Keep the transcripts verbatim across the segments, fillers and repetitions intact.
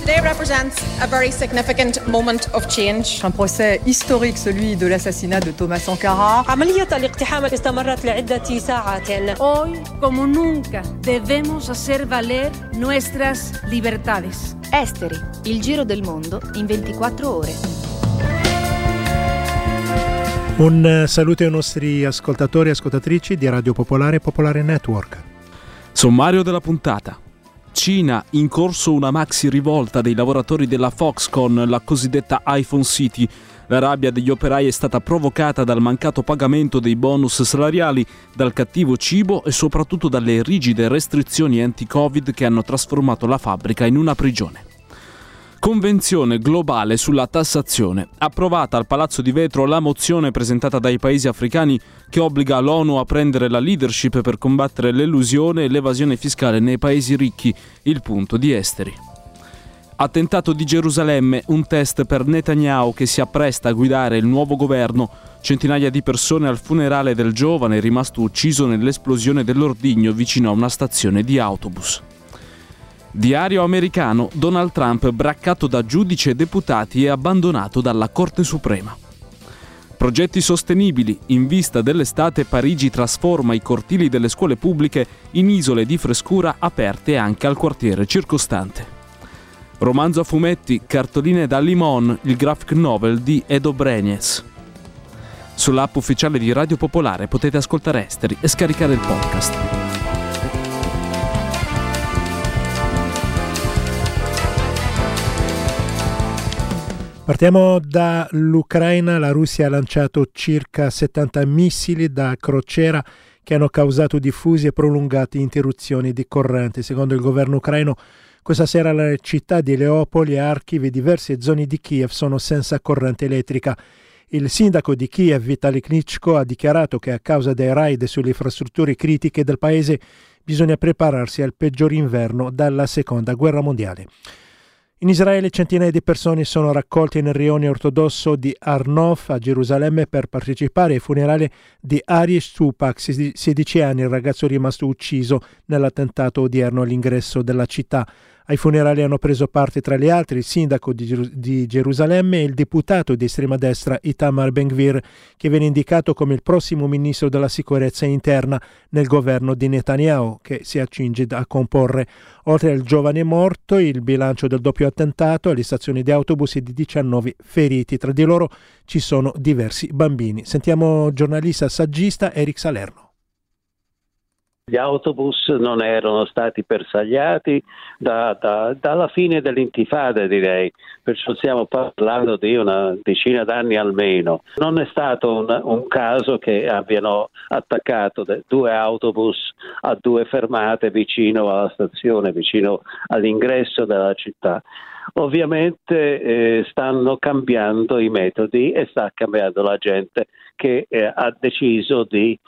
Today represents a very significant moment of change. Un procès historique, celui de l'assassinat de Thomas Sankara. عملية الاقتحام استمرت لعدة ساعات. Hoy, como nunca, debemos hacer valer nuestras libertades. Esteri, il giro del mondo in ventiquattro ore. Un saluto ai nostri ascoltatori e ascoltatrici di Radio Popolare e Popolare Network. Sommario della puntata. Cina, in corso una maxi rivolta dei lavoratori della Foxconn, la cosiddetta iPhone City. La rabbia degli operai è stata provocata dal mancato pagamento dei bonus salariali, dal cattivo cibo e soprattutto dalle rigide restrizioni anti-Covid che hanno trasformato la fabbrica in una prigione. Convenzione globale sulla tassazione. Approvata al Palazzo di Vetro la mozione presentata dai paesi africani che obbliga l'ONU a prendere la leadership per combattere l'elusione e l'evasione fiscale nei paesi ricchi, il punto di Esteri. Attentato di Gerusalemme, un test per Netanyahu che si appresta a guidare il nuovo governo. Centinaia di persone al funerale del giovane rimasto ucciso nell'esplosione dell'ordigno vicino a una stazione di autobus. Diario americano, Donald Trump braccato da giudici e deputati e abbandonato dalla Corte Suprema. Progetti sostenibili, in vista dell'estate Parigi trasforma i cortili delle scuole pubbliche in isole di frescura aperte anche al quartiere circostante. Romanzo a fumetti, cartoline da Limon, il graphic novel di Edo Brenes. Sull'app ufficiale di Radio Popolare potete ascoltare Esteri e scaricare il podcast. Partiamo dall'Ucraina. La Russia ha lanciato circa settanta missili da crociera che hanno causato diffusi e prolungati interruzioni di corrente. Secondo il governo ucraino, questa sera le città di Leopoli, Kharkiv e diverse zone di Kiev sono senza corrente elettrica. Il sindaco di Kiev, Vitali Klitschko, ha dichiarato che a causa dei raid sulle infrastrutture critiche del paese bisogna prepararsi al peggior inverno dalla seconda guerra mondiale. In Israele centinaia di persone sono raccolte nel rione ortodosso di Arnof a Gerusalemme per partecipare ai funerali di Ari Shupak, sedici anni, il ragazzo rimasto ucciso nell'attentato odierno all'ingresso della città. Ai funerali hanno preso parte tra gli altri il sindaco di, Ger- di Gerusalemme e il deputato di estrema destra Itamar Ben-Gvir, che viene indicato come il prossimo ministro della sicurezza interna nel governo di Netanyahu, che si accinge a comporre. Oltre al giovane morto, il bilancio del doppio attentato alle stazioni di autobus e di diciannove feriti. Tra di loro ci sono diversi bambini. Sentiamo giornalista saggista Eric Salerno. Gli autobus non erano stati bersagliati da, da, dalla fine dell'intifada, direi, perciò stiamo parlando di una decina d'anni almeno. Non è stato un, un caso che abbiano attaccato de, due autobus a due fermate vicino alla stazione, vicino all'ingresso della città. Ovviamente eh, stanno cambiando i metodi e sta cambiando la gente che eh, ha deciso di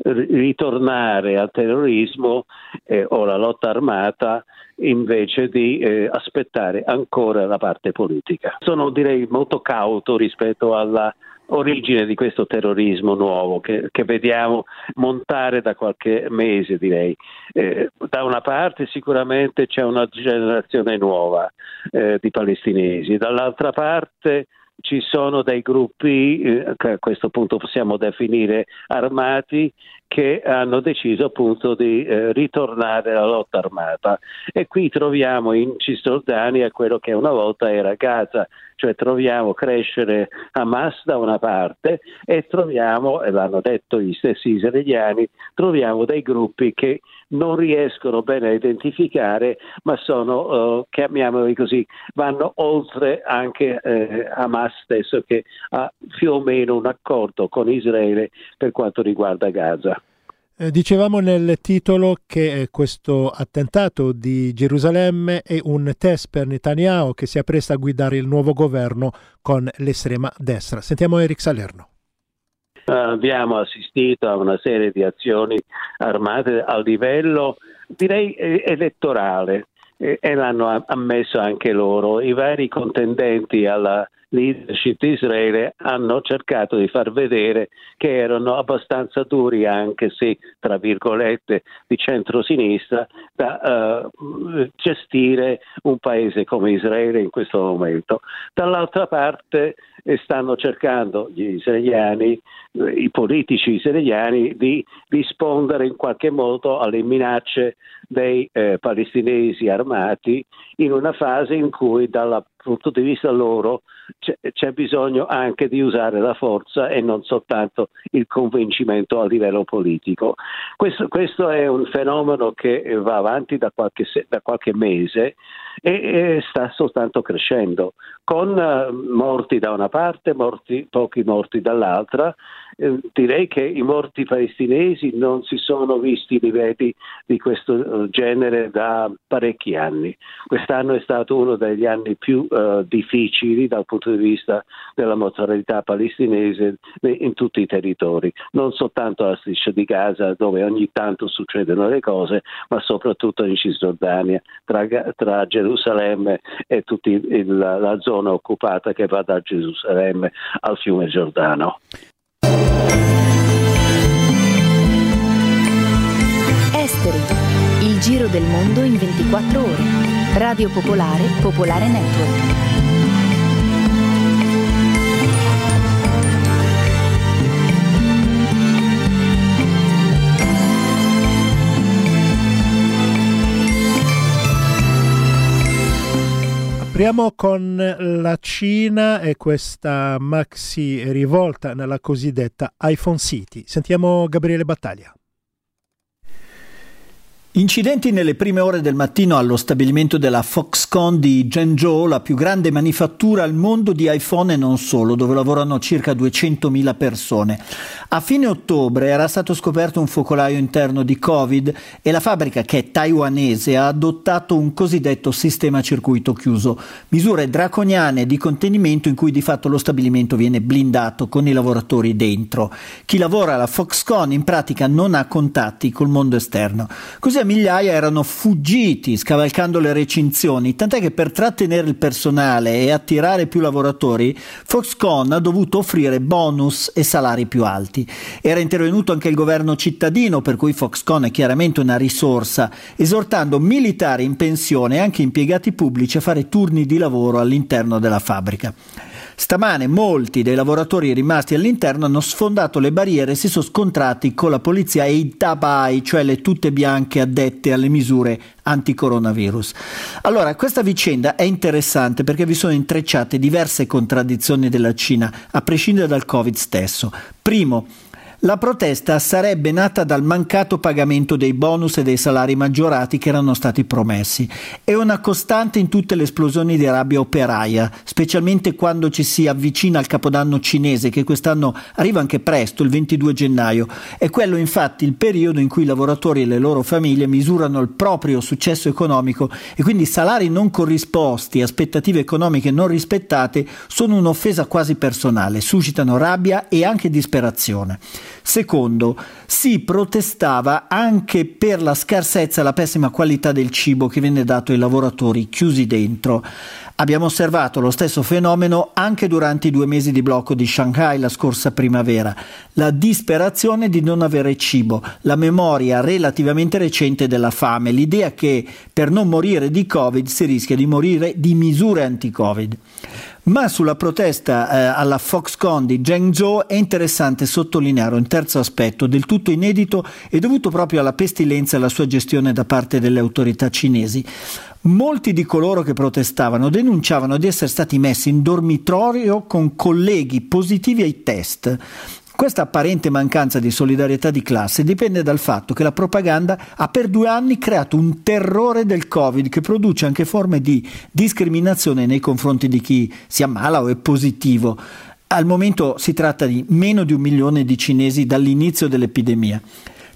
ritornare al terrorismo eh, o alla lotta armata invece di eh, aspettare ancora la parte politica. Sono, direi, molto cauto rispetto alla origine di questo terrorismo nuovo che, che vediamo montare da qualche mese, direi. Eh, da una parte sicuramente c'è una generazione nuova eh, di palestinesi, dall'altra parte ci sono dei gruppi, eh, che a questo punto possiamo definire armati, che hanno deciso appunto di eh, ritornare alla lotta armata, e qui troviamo in Cisgiordania quello che una volta era Gaza, cioè troviamo crescere Hamas da una parte e troviamo, e l'hanno detto gli stessi israeliani, troviamo dei gruppi che non riescono bene a identificare, ma sono, eh, chiamiamoli così, vanno oltre anche eh, Hamas stesso, che ha più o meno un accordo con Israele per quanto riguarda Gaza. Dicevamo nel titolo che questo attentato di Gerusalemme è un test per Netanyahu che si appresta a guidare il nuovo governo con l'estrema destra. Sentiamo Eric Salerno. Abbiamo assistito a una serie di azioni armate a livello, direi, elettorale, e l'hanno ammesso anche loro. I vari contendenti alla leadership di Israele hanno cercato di far vedere che erano abbastanza duri, anche se tra virgolette di centrosinistra, da eh, gestire un paese come Israele in questo momento. Dall'altra parte eh, stanno cercando gli israeliani, eh, i politici israeliani, di rispondere in qualche modo alle minacce dei eh, palestinesi armati, in una fase in cui dal punto di vista loro c'è, c'è bisogno anche di usare la forza e non soltanto il convincimento a livello politico. Questo, questo è un fenomeno che va avanti da qualche, da qualche mese e, e sta soltanto crescendo, con eh, morti da una parte, morti, pochi morti dall'altra. Eh, direi che i morti palestinesi non si sono visti livelli di questo genere da parecchi anni. Quest'anno è stato uno degli anni più eh, difficili dal punto di vista della mortalità palestinese in tutti i territori, non soltanto alla striscia di Gaza, dove ogni tanto succedono le cose, ma soprattutto in Cisgiordania, tra, tra Gerusalemme e tutta la, la zona occupata che va da Gerusalemme al fiume Giordano. Esteri, il giro del mondo in ventiquattro ore. Radio Popolare, Popolare Network. Apriamo con la Cina e questa maxi rivolta nella cosiddetta iPhone City. Sentiamo Gabriele Battaglia. Incidenti nelle prime ore del mattino allo stabilimento della Foxconn di Zhengzhou, la più grande manifattura al mondo di iPhone e non solo, dove lavorano circa duecentomila persone. A fine ottobre era stato scoperto un focolaio interno di Covid e la fabbrica, che è taiwanese, ha adottato un cosiddetto sistema circuito chiuso, misure draconiane di contenimento in cui di fatto lo stabilimento viene blindato con i lavoratori dentro. Chi lavora alla Foxconn in pratica non ha contatti col mondo esterno. Così migliaia erano fuggiti scavalcando le recinzioni, tant'è che per trattenere il personale e attirare più lavoratori Foxconn ha dovuto offrire bonus e salari più alti. Era intervenuto anche il governo cittadino, per cui Foxconn è chiaramente una risorsa, esortando militari in pensione e anche impiegati pubblici a fare turni di lavoro all'interno della fabbrica. Stamane molti dei lavoratori rimasti all'interno hanno sfondato le barriere e si sono scontrati con la polizia e i tabai, cioè le tute bianche addette alle misure anticoronavirus. Allora, questa vicenda è interessante perché vi sono intrecciate diverse contraddizioni della Cina, a prescindere dal Covid stesso. Primo, la protesta sarebbe nata dal mancato pagamento dei bonus e dei salari maggiorati che erano stati promessi. È una costante in tutte le esplosioni di rabbia operaia, specialmente quando ci si avvicina al Capodanno cinese, che quest'anno arriva anche presto, il ventidue gennaio. È quello infatti il periodo in cui i lavoratori e le loro famiglie misurano il proprio successo economico, e quindi salari non corrisposti, aspettative economiche non rispettate sono un'offesa quasi personale, suscitano rabbia e anche disperazione. Secondo, si protestava anche per la scarsezza e la pessima qualità del cibo che viene dato ai lavoratori chiusi dentro. Abbiamo osservato lo stesso fenomeno anche durante i due mesi di blocco di Shanghai la scorsa primavera. La disperazione di non avere cibo, la memoria relativamente recente della fame, l'idea che per non morire di Covid si rischia di morire di misure anti-Covid. Ma sulla protesta eh, alla Foxconn di Zhengzhou è interessante sottolineare un terzo aspetto del tutto inedito e dovuto proprio alla pestilenza e alla sua gestione da parte delle autorità cinesi. Molti di coloro che protestavano denunciavano di essere stati messi in dormitorio con colleghi positivi ai test. Questa apparente mancanza di solidarietà di classe dipende dal fatto che la propaganda ha per due anni creato un terrore del Covid che produce anche forme di discriminazione nei confronti di chi si ammala o è positivo. Al momento si tratta di meno di un milione di cinesi dall'inizio dell'epidemia.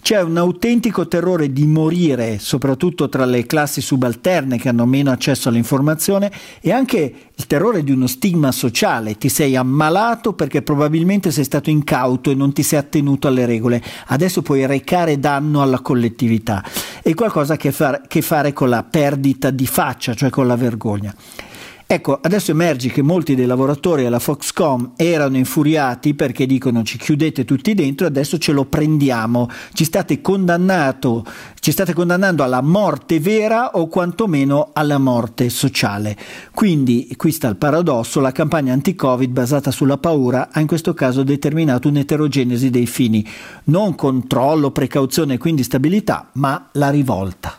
C'è un autentico terrore di morire, soprattutto tra le classi subalterne che hanno meno accesso all'informazione, e anche il terrore di uno stigma sociale. Ti sei ammalato perché probabilmente sei stato incauto e non ti sei attenuto alle regole. Adesso puoi recare danno alla collettività. È qualcosa che fa che fare con la perdita di faccia, cioè con la vergogna. Ecco, adesso emerge che molti dei lavoratori alla Foxconn erano infuriati perché dicono: ci chiudete tutti dentro, adesso ce lo prendiamo, ci state condannato, ci state condannando alla morte vera o quantomeno alla morte sociale. Quindi, qui sta il paradosso, la campagna anti-Covid basata sulla paura ha in questo caso determinato un'eterogenesi dei fini, non controllo, precauzione e quindi stabilità, ma la rivolta.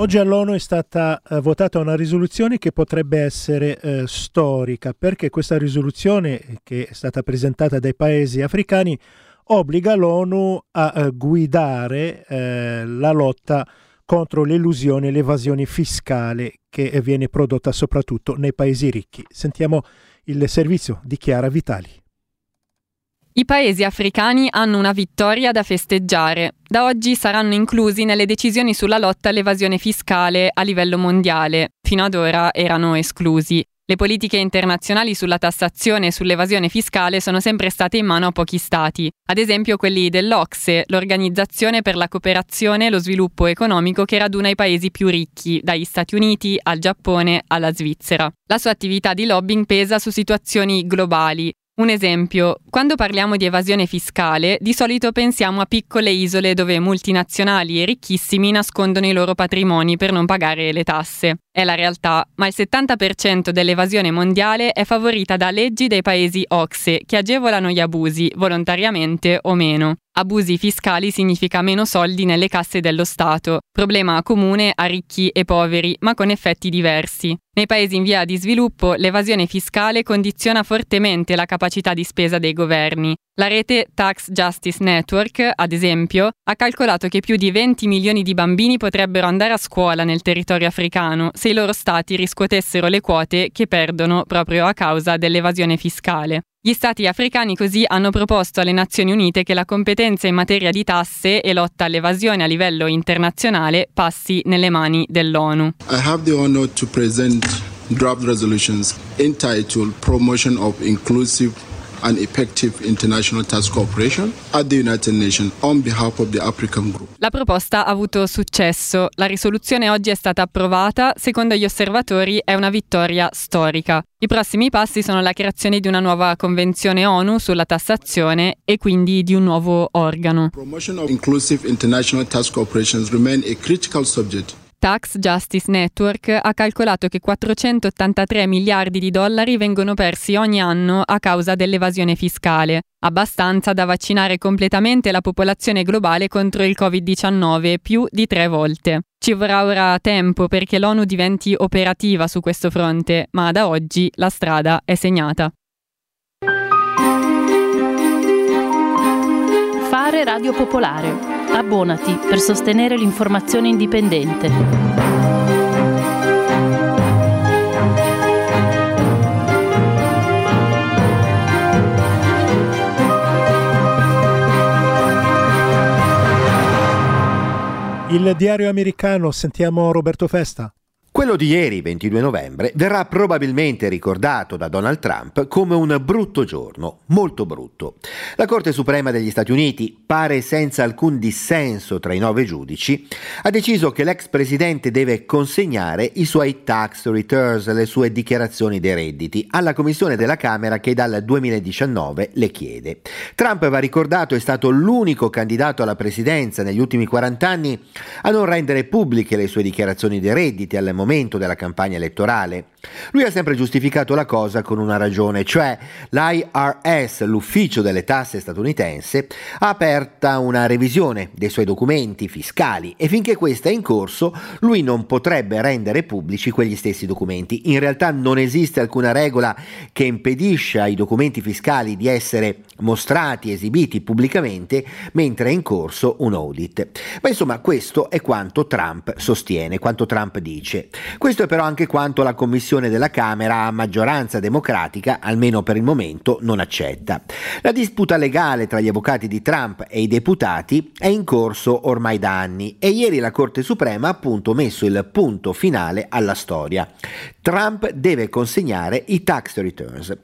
Oggi all'ONU è stata eh, votata una risoluzione che potrebbe essere eh, storica, perché questa risoluzione, che è stata presentata dai paesi africani, obbliga l'ONU a eh, guidare eh, la lotta contro l'elusione e l'evasione fiscale che viene prodotta soprattutto nei paesi ricchi. Sentiamo il servizio di Chiara Vitali. I paesi africani hanno una vittoria da festeggiare. Da oggi saranno inclusi nelle decisioni sulla lotta all'evasione fiscale a livello mondiale. Fino ad ora erano esclusi. Le politiche internazionali sulla tassazione e sull'evasione fiscale sono sempre state in mano a pochi stati, ad esempio quelli dell'Ocse, l'organizzazione per la cooperazione e lo sviluppo economico che raduna i paesi più ricchi, dagli Stati Uniti al Giappone alla Svizzera. La sua attività di lobbying pesa su situazioni globali. Un esempio, quando parliamo di evasione fiscale, di solito pensiamo a piccole isole dove multinazionali e ricchissimi nascondono i loro patrimoni per non pagare le tasse. È la realtà, ma il settanta per cento dell'evasione mondiale è favorita da leggi dei paesi Ocse che agevolano gli abusi, volontariamente o meno. Abusi fiscali significa meno soldi nelle casse dello Stato, problema comune a ricchi e poveri, ma con effetti diversi. Nei paesi in via di sviluppo, l'evasione fiscale condiziona fortemente la capacità di spesa dei governi. La rete Tax Justice Network, ad esempio, ha calcolato che più di venti milioni di bambini potrebbero andare a scuola nel territorio africano se i loro stati riscuotessero le quote che perdono proprio a causa dell'evasione fiscale. Gli stati africani così hanno proposto alle Nazioni Unite che la competenza in materia di tasse e lotta all'evasione a livello internazionale passi nelle mani dell'ONU. I have the honor to present draft resolutions entitled Promotion of Inclusive and Effective International Tax Cooperation at the United Nations on behalf of the African Group. La proposta ha avuto successo. La risoluzione oggi è stata approvata, secondo gli osservatori è una vittoria storica. I prossimi passi sono la creazione di una nuova convenzione ONU sulla tassazione e quindi di un nuovo organo. Promotion of inclusive international tax cooperation remain a critical subject. Tax Justice Network ha calcolato che quattrocentottantatré miliardi di dollari vengono persi ogni anno a causa dell'evasione fiscale, abbastanza da vaccinare completamente la popolazione globale contro il covid diciannove più di tre volte. Ci vorrà ora tempo perché l'ONU diventi operativa su questo fronte, ma da oggi la strada è segnata. Fare Radio Popolare. Abbonati per sostenere l'informazione indipendente. Il diario americano, sentiamo Roberto Festa. Quello di ieri, ventidue novembre, verrà probabilmente ricordato da Donald Trump come un brutto giorno, molto brutto. La Corte Suprema degli Stati Uniti, pare senza alcun dissenso tra i nove giudici, ha deciso che l'ex presidente deve consegnare i suoi tax returns, le sue dichiarazioni dei redditi, alla commissione della Camera che dal duemiladiciannove le chiede. Trump, va ricordato, è stato l'unico candidato alla presidenza negli ultimi quaranta anni a non rendere pubbliche le sue dichiarazioni dei redditi alle momento della campagna elettorale. Lui ha sempre giustificato la cosa con una ragione, cioè l'I R S, l'ufficio delle tasse statunitense, ha aperta una revisione dei suoi documenti fiscali e finché questa è in corso lui non potrebbe rendere pubblici quegli stessi documenti. In realtà non esiste alcuna regola che impedisce ai documenti fiscali di essere mostrati, esibiti pubblicamente mentre è in corso un audit. Ma insomma, questo è quanto Trump sostiene, quanto Trump dice. Questo è però anche quanto la Commissione della Camera, a maggioranza democratica, almeno per il momento, non accetta. La disputa legale tra gli avvocati di Trump e i deputati è in corso ormai da anni e ieri la Corte Suprema ha appunto messo il punto finale alla storia. Trump deve consegnare i tax returns.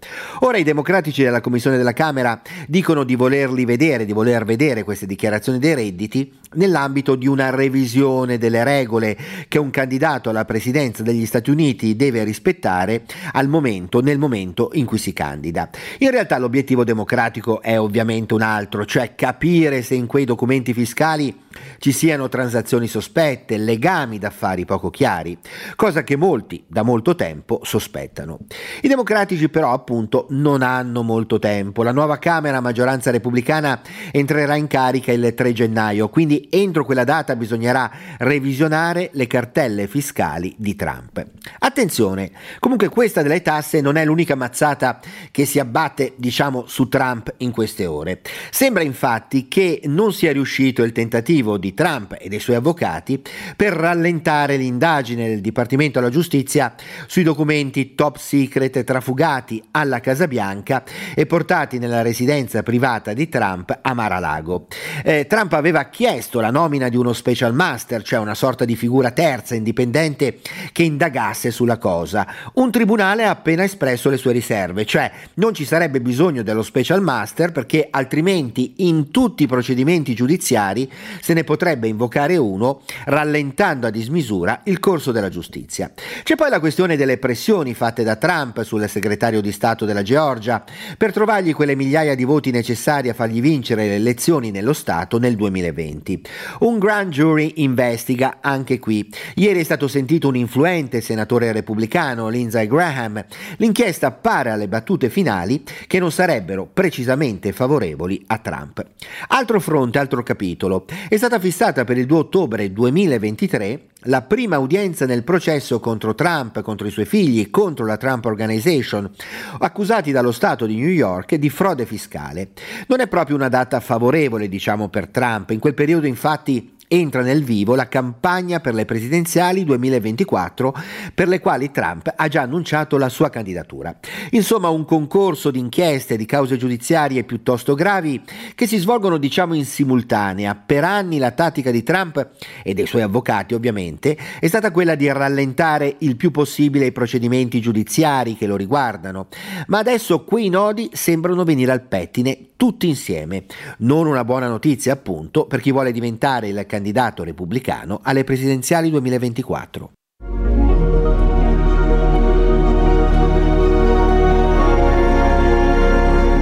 Ora i democratici della Commissione della Camera dicono di volerli vedere, di voler vedere queste dichiarazioni dei redditi nell'ambito di una revisione delle regole che un candidato alla presidenza degli Stati Uniti deve rispettare al momento, nel momento in cui si candida. In realtà l'obiettivo democratico è ovviamente un altro, cioè capire se in quei documenti fiscali ci siano transazioni sospette, legami d'affari poco chiari, cosa che molti da molto tempo sospettano. I democratici però appunto non hanno molto tempo. La nuova Camera a maggioranza repubblicana entrerà in carica il tre gennaio, quindi entro quella data bisognerà revisionare le cartelle fiscali di Trump. Attenzione, comunque questa delle tasse non è l'unica mazzata che si abbatte, diciamo, su Trump in queste ore. Sembra infatti che non sia riuscito il tentativo di Trump e dei suoi avvocati per rallentare l'indagine del Dipartimento della Giustizia sui documenti top secret trafugati alla Casa Bianca e portati nella residenza privata di Trump a Mar-a-Lago. Eh, Trump aveva chiesto la nomina di uno special master, cioè una sorta di figura terza indipendente che indagasse sulla cosa. Un tribunale ha appena espresso le sue riserve, cioè non ci sarebbe bisogno dello special master perché altrimenti in tutti i procedimenti giudiziari se ne potrebbe invocare uno, rallentando a dismisura il corso della giustizia. C'è poi la questione delle pressioni fatte da Trump sul segretario di Stato della Georgia per trovargli quelle migliaia di voti necessari a fargli vincere le elezioni nello Stato nel duemilaventi. Un grand jury investiga anche qui. Ieri è stato sentito un influente senatore repubblicano, Lindsay Graham. L'inchiesta appare alle battute finali che non sarebbero precisamente favorevoli a Trump. Altro fronte, altro capitolo. È stata fissata per il due ottobre duemilaventitré la prima udienza nel processo contro Trump, contro i suoi figli, contro la Trump Organization, accusati dallo Stato di New York di frode fiscale. Non è proprio una data favorevole, diciamo, per Trump. In quel periodo, infatti, entra nel vivo la campagna per le presidenziali duemilaventiquattro, per le quali Trump ha già annunciato la sua candidatura. Insomma, un concorso di inchieste, di cause giudiziarie piuttosto gravi che si svolgono, diciamo, in simultanea. Per anni la tattica di Trump e dei suoi avvocati, ovviamente, è stata quella di rallentare il più possibile i procedimenti giudiziari che lo riguardano, ma adesso quei nodi sembrano venire al pettine tutti insieme. Non una buona notizia, appunto, per chi vuole diventare il candidato repubblicano alle presidenziali duemilaventiquattro.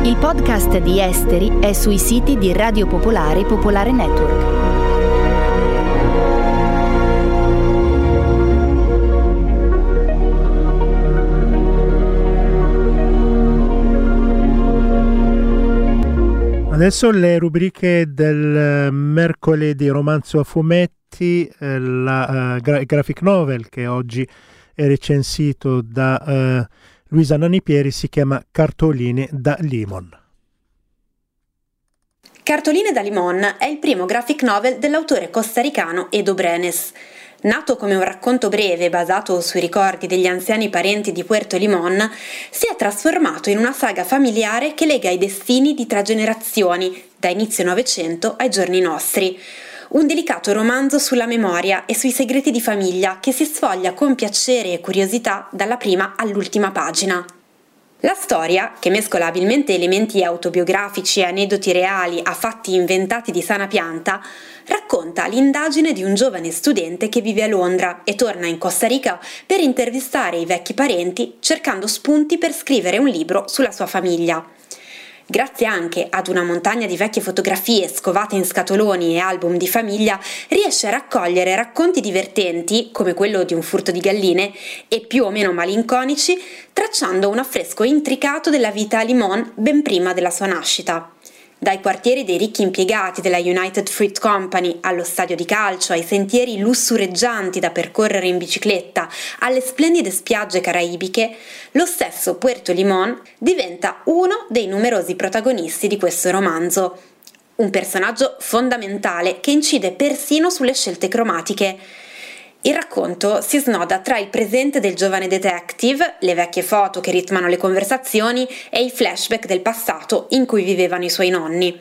Il podcast di Esteri è sui siti di Radio Popolare e Popolare Network. Adesso le rubriche del mercoledì, romanzo a fumetti, eh, la eh, gra- graphic novel che oggi è recensito da eh, Luisa Nanipieri si chiama Cartoline da Limon. Cartoline da Limon è il primo graphic novel dell'autore costaricano Edo Brenes. Nato come un racconto breve basato sui ricordi degli anziani parenti di Puerto Limón, si è trasformato in una saga familiare che lega i destini di tre generazioni, da inizio Novecento ai giorni nostri. Un delicato romanzo sulla memoria e sui segreti di famiglia che si sfoglia con piacere e curiosità dalla prima all'ultima pagina. La storia, che mescola abilmente elementi autobiografici e aneddoti reali a fatti inventati di sana pianta, racconta l'indagine di un giovane studente che vive a Londra e torna in Costa Rica per intervistare i vecchi parenti cercando spunti per scrivere un libro sulla sua famiglia. Grazie anche ad una montagna di vecchie fotografie scovate in scatoloni e album di famiglia, riesce a raccogliere racconti divertenti, come quello di un furto di galline, e più o meno malinconici, tracciando un affresco intricato della vita a Limón ben prima della sua nascita. Dai quartieri dei ricchi impiegati della United Fruit Company, allo stadio di calcio, ai sentieri lussureggianti da percorrere in bicicletta, alle splendide spiagge caraibiche, lo stesso Puerto Limón diventa uno dei numerosi protagonisti di questo romanzo. Un personaggio fondamentale che incide persino sulle scelte cromatiche. Il racconto si snoda tra il presente del giovane detective, le vecchie foto che ritmano le conversazioni e i flashback del passato in cui vivevano i suoi nonni.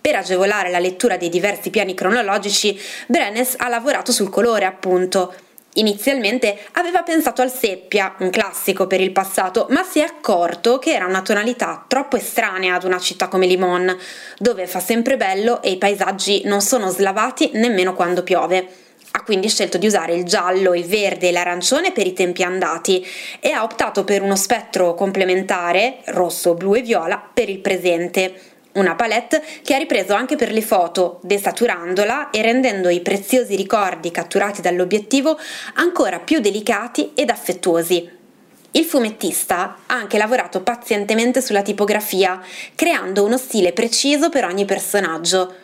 Per agevolare la lettura dei diversi piani cronologici, Brenes ha lavorato sul colore, appunto. Inizialmente aveva pensato al seppia, un classico per il passato, ma si è accorto che era una tonalità troppo estranea ad una città come Limón, dove fa sempre bello e i paesaggi non sono slavati nemmeno quando piove. Ha quindi scelto di usare il giallo, il verde e l'arancione per i tempi andati e ha optato per uno spettro complementare, rosso, blu e viola, per il presente. Una palette che ha ripreso anche per le foto, desaturandola e rendendo i preziosi ricordi catturati dall'obiettivo ancora più delicati ed affettuosi. Il fumettista ha anche lavorato pazientemente sulla tipografia, creando uno stile preciso per ogni personaggio.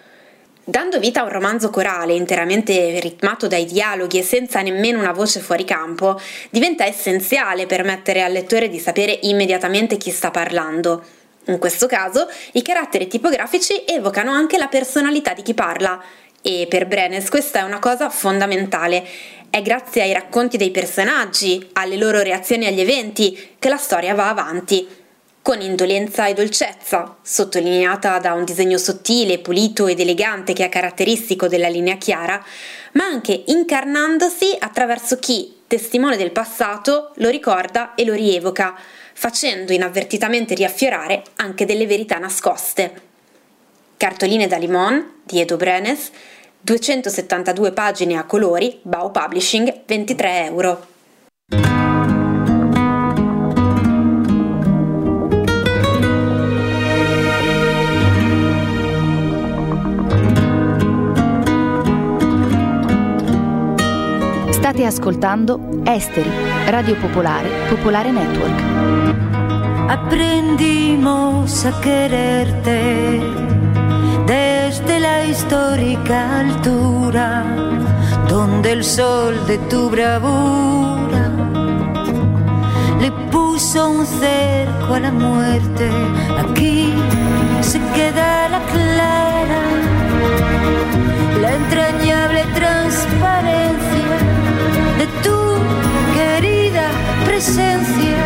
Dando vita a un romanzo corale interamente ritmato dai dialoghi e senza nemmeno una voce fuori campo, diventa essenziale permettere al lettore di sapere immediatamente chi sta parlando. In questo caso, i caratteri tipografici evocano anche la personalità di chi parla, e per Brenes questa è una cosa fondamentale. È grazie ai racconti dei personaggi, alle loro reazioni agli eventi, che la storia va avanti. Con indolenza e dolcezza, sottolineata da un disegno sottile, pulito ed elegante che è caratteristico della linea chiara, ma anche incarnandosi attraverso chi, testimone del passato, lo ricorda e lo rievoca, facendo inavvertitamente riaffiorare anche delle verità nascoste. Cartoline da Limón, di Edo Brenes, duecentosettantadue pagine a colori, Bao Publishing, ventitré euro. State ascoltando Esteri, Radio Popolare, Popolare Network. Aprendimos a quererte desde la histórica altura, donde el sol de tu bravura le puso un cerco a la muerte. Aquí se queda la clara, la entrañable transparencia de tu querida presencia,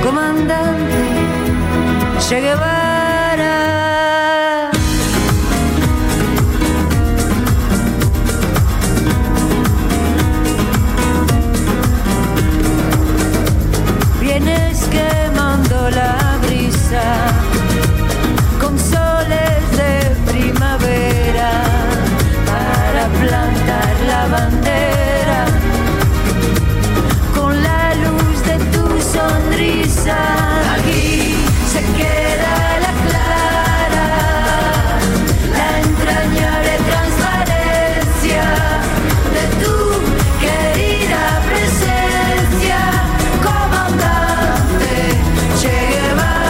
comandante Che Guevara. Vienes quemando la brisa con soles de primavera para plantar la bandera. Aquí se queda la clara, la entrañable transparencia de tu querida presencia, comandante Che Guevara.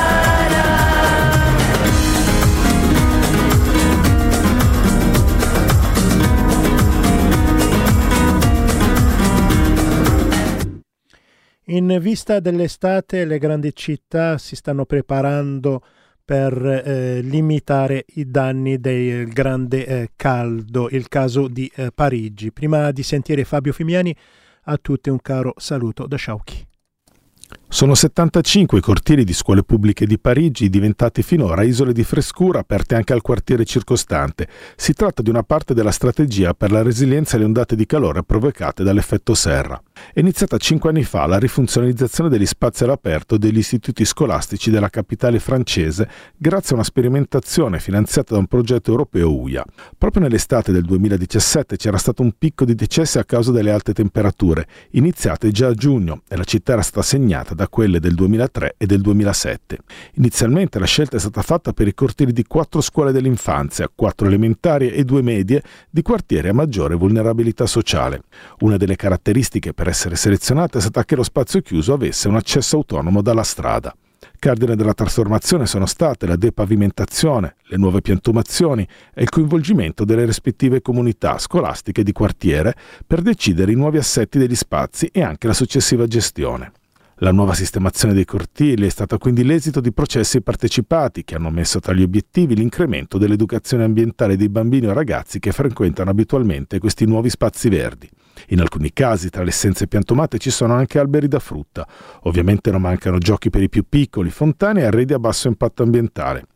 In vista dell'estate, le grandi città si stanno preparando per eh, limitare i danni del grande eh, caldo, il caso di eh, Parigi. Prima di sentire Fabio Fimiani, a tutti un caro saluto da Sciauchi. Sono settantacinque i quartieri di scuole pubbliche di Parigi diventati finora isole di frescura aperte anche al quartiere circostante. Si tratta di una parte della strategia per la resilienza alle ondate di calore provocate dall'effetto serra. è iniziata cinque anni fa la rifunzionalizzazione degli spazi all'aperto degli istituti scolastici della capitale francese grazie a una sperimentazione finanziata da un progetto europeo U I A. Proprio nell'estate del duemiladiciassette c'era stato un picco di decessi a causa delle alte temperature, iniziate già a giugno, e la città era stata segnata da quelle del duemilatré e del duemilasette. Inizialmente la scelta è stata fatta per i cortili di quattro scuole dell'infanzia, quattro elementari e due medie di quartieri a maggiore vulnerabilità sociale. Una delle caratteristiche per essere selezionata è stata che lo spazio chiuso avesse un accesso autonomo dalla strada. Cardine della trasformazione sono state la depavimentazione, le nuove piantumazioni e il coinvolgimento delle rispettive comunità scolastiche di quartiere per decidere i nuovi assetti degli spazi e anche la successiva gestione. La nuova sistemazione dei cortili è stata quindi l'esito di processi partecipati che hanno messo tra gli obiettivi l'incremento dell'educazione ambientale dei bambini o ragazzi che frequentano abitualmente questi nuovi spazi verdi. In alcuni casi tra le essenze piantumate ci sono anche alberi da frutta. Ovviamente non mancano giochi per i più piccoli, fontane e arredi a basso impatto ambientale.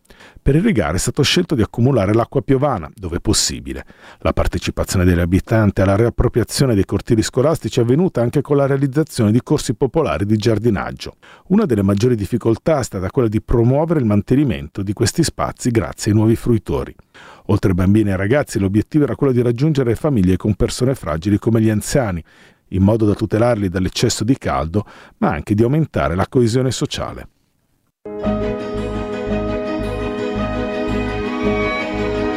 Per irrigare è stato scelto di accumulare l'acqua piovana, dove possibile. La partecipazione degli abitanti alla riappropriazione dei cortili scolastici è avvenuta anche con la realizzazione di corsi popolari di giardinaggio. Una delle maggiori difficoltà è stata quella di promuovere il mantenimento di questi spazi grazie ai nuovi fruitori. Oltre ai bambini e ragazzi, l'obiettivo era quello di raggiungere famiglie con persone fragili come gli anziani, in modo da tutelarli dall'eccesso di caldo, ma anche di aumentare la coesione sociale.